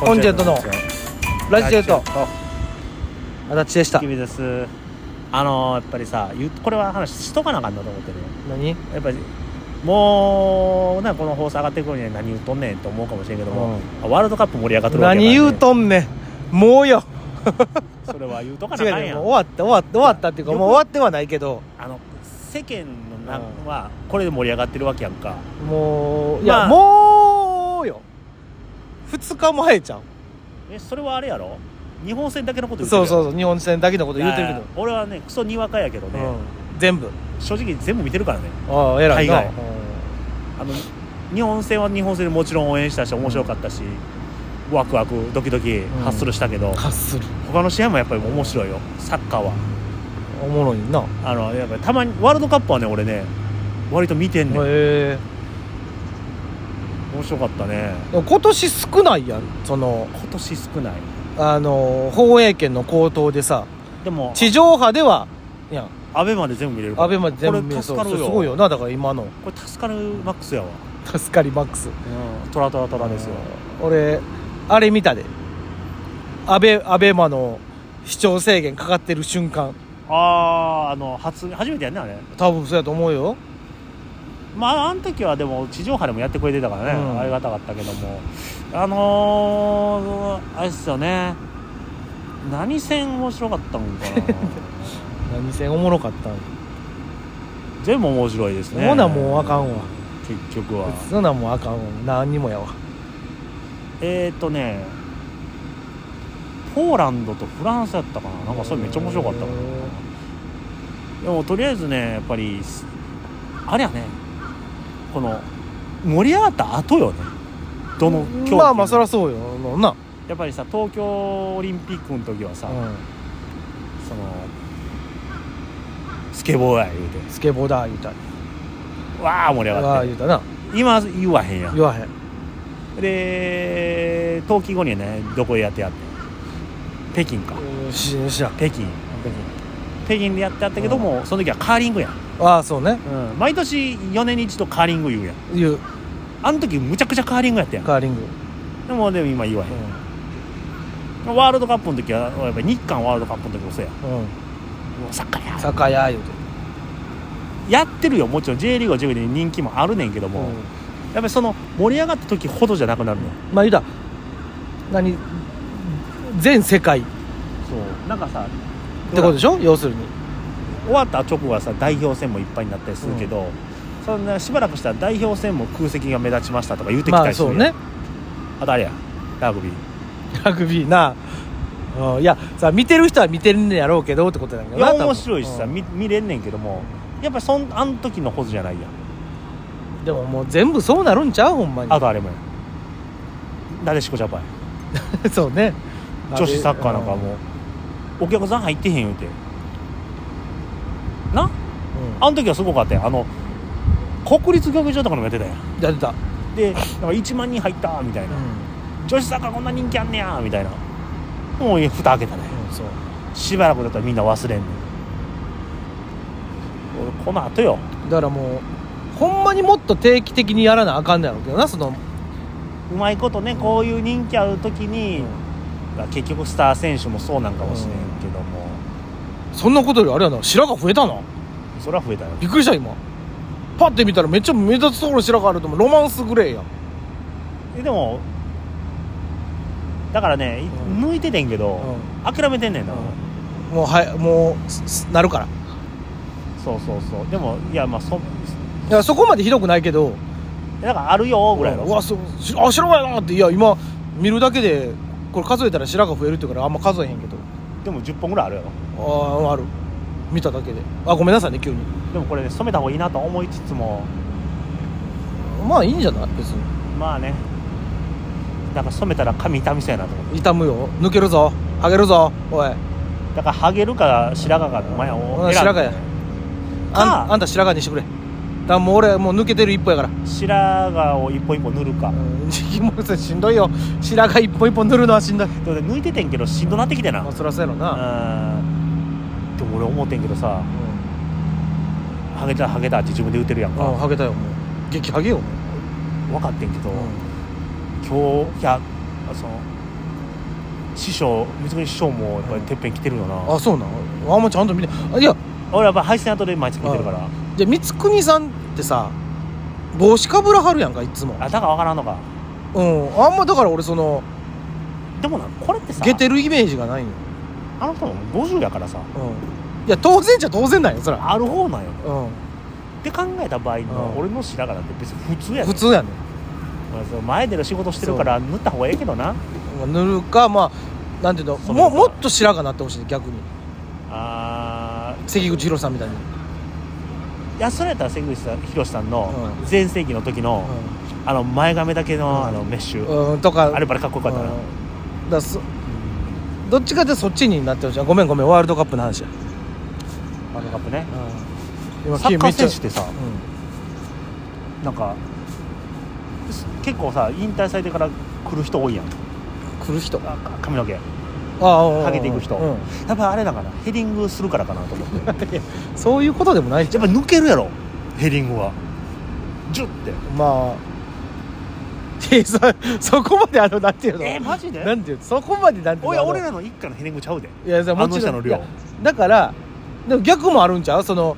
コンチェルトのラジチェルトあだちでした。君です。やっぱりさ、これは話しとかなあかんだと思ってるよ。何？やっぱりもうな、この放送上がってくるには何言うとんねんと思うかもしれんけども、うん、ワールドカップ盛り上がってるわけやから、ね、何言うとんねんもうよそれは言うとかなあかんやん。終わったっていうかもう終わってはないけど、世間のなんはこれで盛り上がってるわけやんか。もういや、まあ、もうよ2日前ちゃう。それはあれやろ、日本戦だけのこと言ってる。そうそう、日本戦だけのこと言ってるけど、俺はねクソにわかやけどね、うん、全部正直全部見てるからね。ああ、偉いな。日本戦は日本戦でもちろん応援したし面白かったし、うん、ワクワクドキドキハッスルしたけど、うん、ハッスル他の試合もやっぱり面白いよ。サッカーはおもろいな。やっぱりたまにワールドカップはね俺ね割と見てんねん。へえ、面白かったね。今年少ないやん、今年少ない放映権の高騰でさ。でも地上波ではいやアベマで全部見れるから、アベマで全部見れる。これ助かるよ。すごいよな。だから今のこれ助かるマックスやわ。助かりマックス、うん、トラトラトラですよ。俺あれ見たで、アベマの視聴制限かかってる瞬間。初めてやんねあれ。多分そうやと思うよ。まああの時はでも地上波でもやってくれてたからね、うん、ありがたかったけども、あれっすよね、何戦面白かったんかな何戦おもろかったん。全部面白いですね。そんなもうあかんわ、結局は。そんなもうあかんわ、何にもやわ。ね、ポーランドとフランスやったかな、なんかそれめっちゃ面白かったから。でもとりあえずね、やっぱりあれやね、この盛り上がった後よね、どの競技。まあまあそりゃそうよな。やっぱりさ、東京オリンピックの時はさ、うん、スケボーや言うて、スケボーだ言うたわあ盛り上がって言うたな。今言わへんやん。言わへんで、冬季後にはね、どこでやってやって北京か、北京でやってあったけども、うん、その時はカーリングやん。ああそうね、うん、毎年4年に一度カーリング言うやん。言う。あの時むちゃくちゃカーリングやったやん。カーリングでも今言わへん、うん、ワールドカップの時はやっぱり日韓ワールドカップの時もそうや、うん、サッカーや言うてやってるよ。もちろん J リーグは J リーグで人気もあるねんけども、うん、やっぱりその盛り上がった時ほどじゃなくなるの。まあ言うた何全世界そうなんかさってことでしょ。要するに終わった直後はさ代表戦もいっぱいになったりするけど、うん、そんなしばらくしたら代表戦も空席が目立ちましたとか言うてきたりするやん。まあそうね。あとあれやラグビーな、うん、いやさ見てる人は見てるんやろうけどってことなんだけどな。いや面白いしさ、うん、見れんねんけども、やっぱりあの時のほどじゃないやん。でももう全部そうなるんちゃうほんまに。あとあれもやなでしこジャパンやそうね、女子サッカーなんかもうお客さん入ってへん言うてな、うん、あの時はすごかったやん。国立競技場とかのやってたやん。やってたで、なんか1万人入ったみたいな、うん、女子サッカーこんな人気あんねやみたいな。もう蓋開けたね、うん、そうしばらくだったらみんな忘れんねん。この後よ。だからもうほんまにもっと定期的にやらなあかんねやろうけどな。うまいことね、こういう人気ある時に、うん、結局スター選手もそうなんかもしれんけども、うん、そんなことよりあれやな、白が増えたな。そりゃ増えたよ。びっくりした今パッて見たらめっちゃ目立つところ白があると思う。ロマンスグレーやん。でもだからね、うん、抜いててんけど、うん、諦めてんねんな、うん、もうなるから。そうでもいやまあいやそこまでひどくないけど、だからあるよぐらいの、うん、うわあ白がやなって。いや今見るだけでこれ数えたら白が増えるって言うからあんま数えへんけど、でも10本ぐらいあるやろ。ある、見ただけで。あ、ごめんなさいね急に。でもこれ、ね、染めた方がいいなと思いつつも、まあいいんじゃない別に。まあね、なんか染めたら髪痛みそうやなと思って。痛むよ、抜けるぞ、ハゲるぞおい。だからハゲるか白髪か、お前は白髪や。あんた白髪にしてくれ。だからもう俺もう抜けてる一歩やから白髪を一歩一歩塗るか、うん、しんどいよ。白髪一歩一歩塗るのはしんどい。抜いててんけどしんどなってきてな、まあ、そりゃそうやろな。うんでも俺思ってんけどさ、うん、ハゲたって自分で打てるやんか。ああハゲたよ、もう激ハゲよ。分かってんけど、今日いやその師匠、三國師匠もやっぱりてっぺん来てるよな。あ、そうなの。あんまちゃんと見て、あ、いや俺やっぱ配信後で毎日見てるから。じゃあ三國さんってさ、帽子かぶらはるやんか、いつも。あ、だから分からんのか。うん、あんまだから俺そのでもな、これってさゲテるイメージがないの。あの人も50やからさ、うん、いや当然じゃ当然だよ、それある方なんよ、うん、って考えた場合の、うん、俺の白髪なんて別に普通やねん。普通やねん、まあ、その前での仕事してるから塗った方がええけどな。塗るか、まあなんていうの、もっと白髪なってほしい、ね、逆に。ああ、関口宏さんみたいに。いや、それやったら関口宏さんの全盛期の時の、うん、あの前髪だけの、うん、あのメッシュ、うん、とかあればかっこよかったな、うん、だどっちかってそっちになってほしい。ごめんごめん、ワールドカップの話や。ワールドカップね、うん、サッカー選手ってさ、うん、なんか結構さ引退されてから来る人多いやん。来る人、あ、髪の毛かけていく人、うん、やっぱあれだからヘディングするからかなと思ってそういうことでもない。やっぱ抜けるやろヘディングは。ジュッて、まあそこまであのなんていうの、マジでなんていうの、そこまでなんていうの、おや俺らの一家のヘディングちゃうで。いや、それもちろんあの人の量だから。でも逆もあるんちゃう、その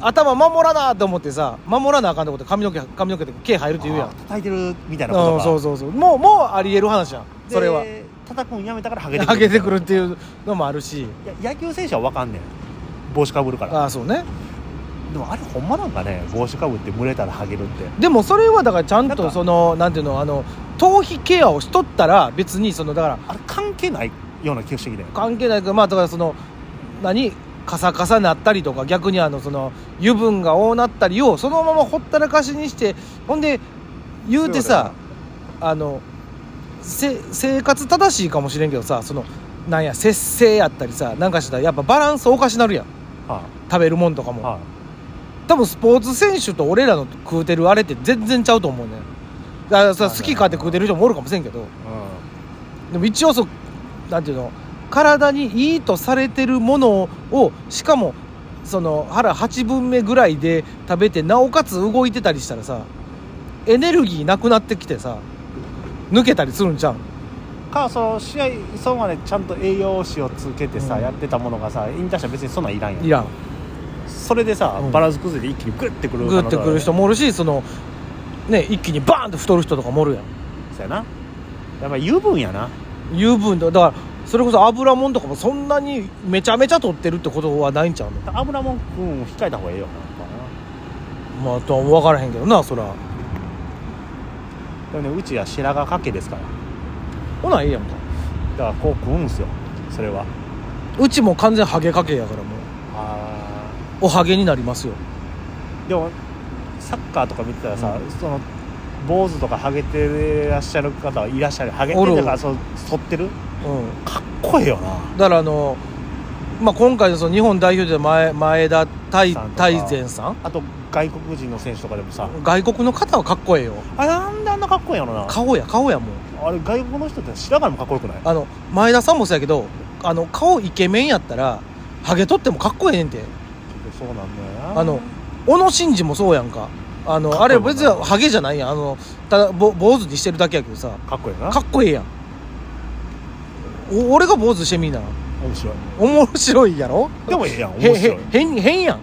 頭守らなと思ってさ、守らなあかんってこと、髪の毛で毛入るっていうやん。叩いてるみたいなことが、うん、そうそうそう、もうありえる話やんそれは。叩くんやめたからハゲてくるっていうのもあるし。野球選手は分かんねん、帽子かぶるから。あ、そうね。でもあれほんまなんかね、帽子かぶって蒸れたらハゲるって。でもそれはだからちゃんとそのなんていうの、あの頭皮ケアをしとったら別にそのだからあれ関係ないような気がしてきて。関係ないけど、まあだからその何カサカサなったりとか、逆にあのその油分が多なったりをそのままほったらかしにして、ほんで言うてさ、あの生活正しいかもしれんけどさ、そのなんや節制やったりさ、なんかしたらやっぱバランスおかしなるやん、はあ、食べるもんとかも、はあ、多分スポーツ選手と俺らの食うてるあれって全然ちゃうと思うね。だからさ、好き勝手食うてる人もおるかもしれんけど、うん、でも一応そうなんていうの、体にいいとされてるものを、しかもその腹8分目ぐらいで食べて、なおかつ動いてたりしたらさ、エネルギーなくなってきてさ、抜けたりするんちゃうか。その試合そうまでちゃんと栄養士をつけてさ、うん、やってたものがさ、引退したら別にそんなんいらんやん。いらん。それでさ、うん、バランス崩れて一気にグッてくる、グッてくる人もおるし、そのね、一気にバーンって太る人とかもおるやん。そうやな、やっぱ油分やな。油分だから、それこそ油もんとかもそんなにめちゃめちゃ取ってるってことはないんちゃうの。油もん、うん、控えた方がいいよな。まあとは分からへんけどな、そら。でもね、うちは白髪かけですから。ほないいやんか。だからこう食うんすよ、それは。うちも完全ハゲかけやからもう。ああ。おハゲになりますよ。でもサッカーとか見てたらさ、うん、その坊主とかハゲてらっしゃる方はいらっしゃる。ハゲてるから剃ってる。うん、かっこいいよな。だからあの、まあ、今回のその日本代表で 前田大然さん、あと外国人の選手とかでもさ、外国の方はかっこいいよ。あ、なんであんなかっこいいやろな。顔やもうあれ外国の人って白髪もかっこよくない。あの前田さんもそうやけど、あの顔イケメンやったらハゲとってもかっこいいねんて。そうなんだよな。あの小野伸二もそうやんか。あのあれ別にハゲじゃないやん、あのただ坊主にしてるだけやけどさ、かっこいいな。かっこいいやん。俺が坊主してみんな面白いやろ。でもええやん、面白い。変やん。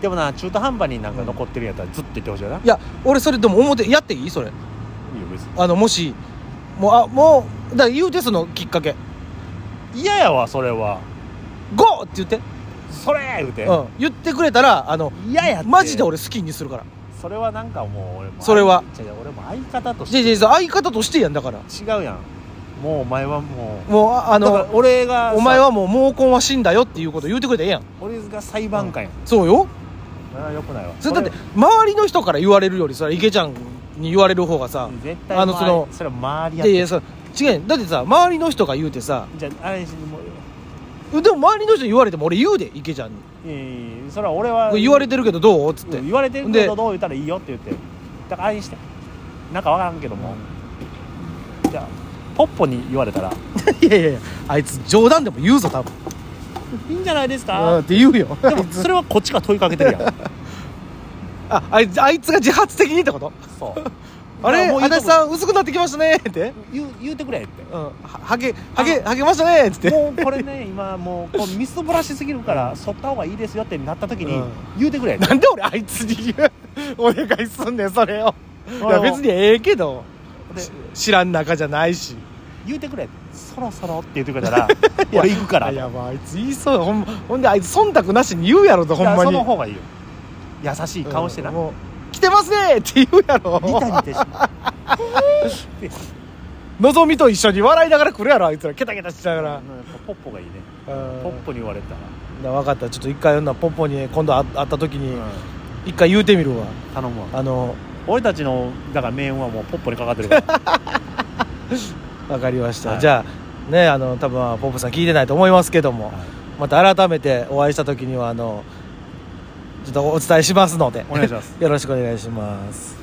でもな、中途半端になんか残ってるやったらずっと言ってほしいよな。いや俺それでも表やっていい、それいいよ別に。あのもしもう、あもうだから言うて、そのきっかけ嫌やわそれは。ゴーって言って、それ言うて、うん、言ってくれたらあの嫌やってマジで俺好きにするから。それはなんかもう俺もそれは俺も相方として。相方としてやん。だから違うやん、もうお前はもうあの俺がお前はもう毛根は死んだよっていうこと言うてくれたらええやん。俺が裁判官やん、うん、そうよ。それはよくないわ。それだって周りの人から言われるより、それ池ちゃんに言われる方がさ、絶対あのそのそれは周りやって。いやいや、そ違うだってさ、周りの人が言うてさ、じゃああれにもうでも周りの人に言われても俺言うで、池ちゃんに。いやそれは俺は言われてるけどどうっつって、言われてるけどどう言ったらいいよって言って、だからあれにしてなんかわからんけども、うん、じゃあポッポに言われたらいやあいつ冗談でも言うぞ多分。いいんじゃないですかって言うよ。でもそれはこっちが問いかけてるやんあいつが自発的にってこと。そうあれ足立さん薄くなってきましたねって言うてくれって、うん、はげましたねってもうこれね今も うみすぼらしすぎるから剃った方がいいですよってなった時に、うん、言うてくれって。なんで俺あいつにお願いすんねんそれを。いや別にええけど知らん中じゃないし言うてくれってそろそろって言ってくれたら俺行くから。いやまああいつ言いそうほんであいつ忖度なしに言うやろとほんまに。いやその方がいいよ優しい顔してな、もう来てますねって言うやろ。ニタニタしてのぞみと一緒に笑いながら来るやろあいつらケタケタしながら、うん、ポッポがいいね。ポッポに言われたら分かった。ちょっと一回読んだポッポに今度会った時に一回言うてみるわ、頼むわ。俺たちのだから命運はもうポッポにかかってるからわかりました、はい、じゃあね多分ポッポさん聞いてないと思いますけども、はい、また改めてお会いした時にはちょっとお伝えしますのでお願いしますよろしくお願いします。